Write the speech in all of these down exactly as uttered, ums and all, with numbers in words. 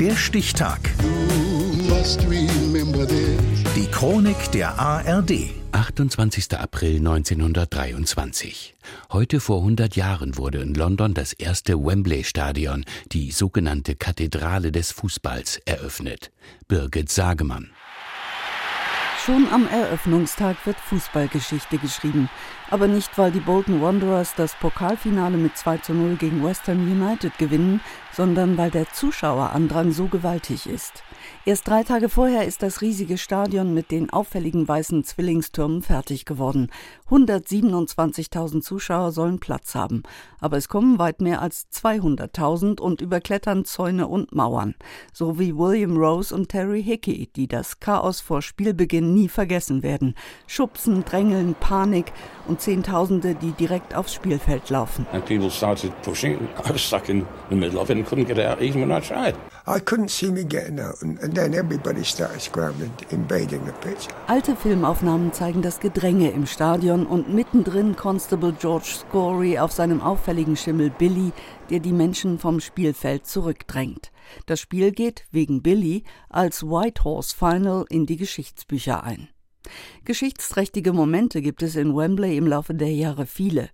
Der Stichtag. You must remember this. Die Chronik der A R D. achtundzwanzigster April neunzehnhundertdreiundzwanzig. Heute vor hundert Jahren wurde in London das erste Wembley Stadion, die sogenannte Kathedrale des Fußballs, eröffnet. Birgit Sagemann. Schon am Eröffnungstag wird Fußballgeschichte geschrieben. Aber nicht, weil die Bolton Wanderers das Pokalfinale mit zwei zu null gegen Western United gewinnen, sondern weil der Zuschauerandrang so gewaltig ist. Erst drei Tage vorher ist das riesige Stadion mit den auffälligen weißen Zwillingstürmen fertig geworden. hundertsiebenundzwanzigtausend Zuschauer sollen Platz haben. Aber es kommen weit mehr als zweihunderttausend und überklettern Zäune und Mauern. So wie William Rose und Terry Hickey, die das Chaos vor Spielbeginn nie vergessen werden. Schubsen, Drängeln, Panik und Zehntausende, die direkt aufs Spielfeld laufen. And people started pushing. I was stuck in the middle of it and couldn't get out even when I tried. I couldn't see me getting out. And then everybody started scrambling, invading the pitch. Alte Filmaufnahmen zeigen das Gedränge im Stadion und mittendrin Constable George Scorey auf seinem auffälligen Schimmel Billy, der die Menschen vom Spielfeld zurückdrängt. Das Spiel geht, wegen Billy, als White Horse Final in die Geschichtsbücher ein. Geschichtsträchtige Momente gibt es in Wembley im Laufe der Jahre viele.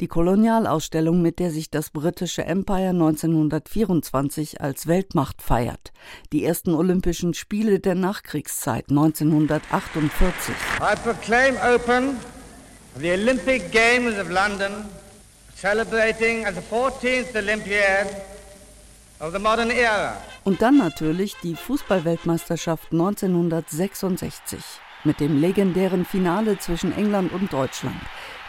Die Kolonialausstellung, mit der sich das britische Empire neunzehnhundertvierundzwanzig als Weltmacht feiert. Die ersten Olympischen Spiele der Nachkriegszeit neunzehnhundertachtundvierzig. I proclaim open the Olympic Games of London, celebrating as the fourteenth Olympiad of the modern era. Und dann natürlich die Fußballweltmeisterschaft neunzehnhundertsechsundsechzig. Mit dem legendären Finale zwischen England und Deutschland.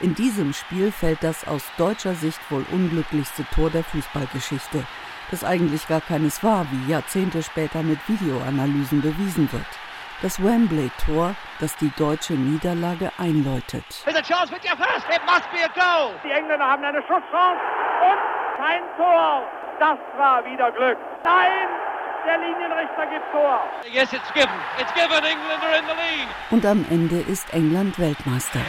In diesem Spiel fällt das aus deutscher Sicht wohl unglücklichste Tor der Fußballgeschichte, das eigentlich gar keines war, wie Jahrzehnte später mit Videoanalysen bewiesen wird. Das Wembley-Tor, das die deutsche Niederlage einläutet. Die Engländer haben eine Schusschance und kein Tor. Das war wieder Glück. Nein! Der Linienrichter gibt Tor. Yes, it's given. It's given. England are in the lead. Und am Ende ist England Weltmeister.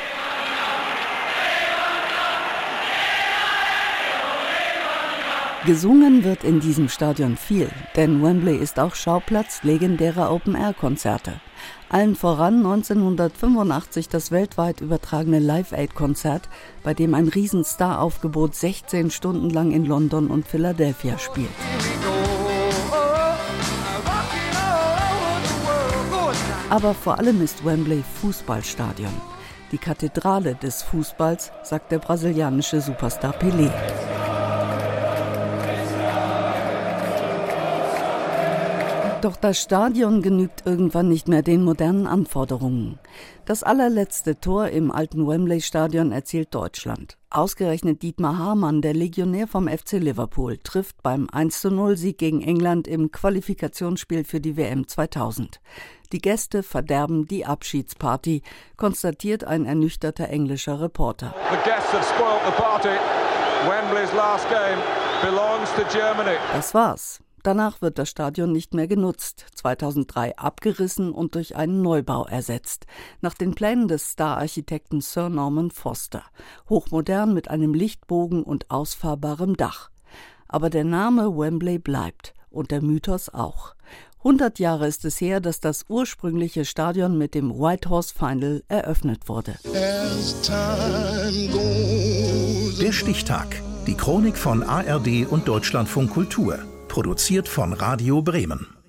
Gesungen wird in diesem Stadion viel, denn Wembley ist auch Schauplatz legendärer Open-Air-Konzerte. Allen voran neunzehnhundertfünfundachtzig das weltweit übertragene Live-Aid Concert, bei dem ein Riesenstar-Aufgebot sechzehn Stunden lang in London und Philadelphia spielt. Aber vor allem ist Wembley Fußballstadion. Die Kathedrale des Fußballs, sagt der brasilianische Superstar Pelé. Doch das Stadion genügt irgendwann nicht mehr den modernen Anforderungen. Das allerletzte Tor im alten Wembley-Stadion erzielt Deutschland. Ausgerechnet Dietmar Hamann, der Legionär vom F C Liverpool, trifft beim eins zu null Sieg gegen England im Qualifikationsspiel für die W M zweitausend. Die Gäste verderben die Abschiedsparty, konstatiert ein ernüchterter englischer Reporter. The guests have spoiled the party. Wembley's last game belongs to Germany. Das war's. Danach wird das Stadion nicht mehr genutzt, zweitausenddrei abgerissen und durch einen Neubau ersetzt, nach den Plänen des Star-Architekten Sir Norman Foster. Hochmodern mit einem Lichtbogen und ausfahrbarem Dach. Aber der Name Wembley bleibt und der Mythos auch. hundert Jahre ist es her, dass das ursprüngliche Stadion mit dem White Horse Final eröffnet wurde. Der Stichtag, die Chronik von A R D und Deutschlandfunk Kultur. Produziert von Radio Bremen.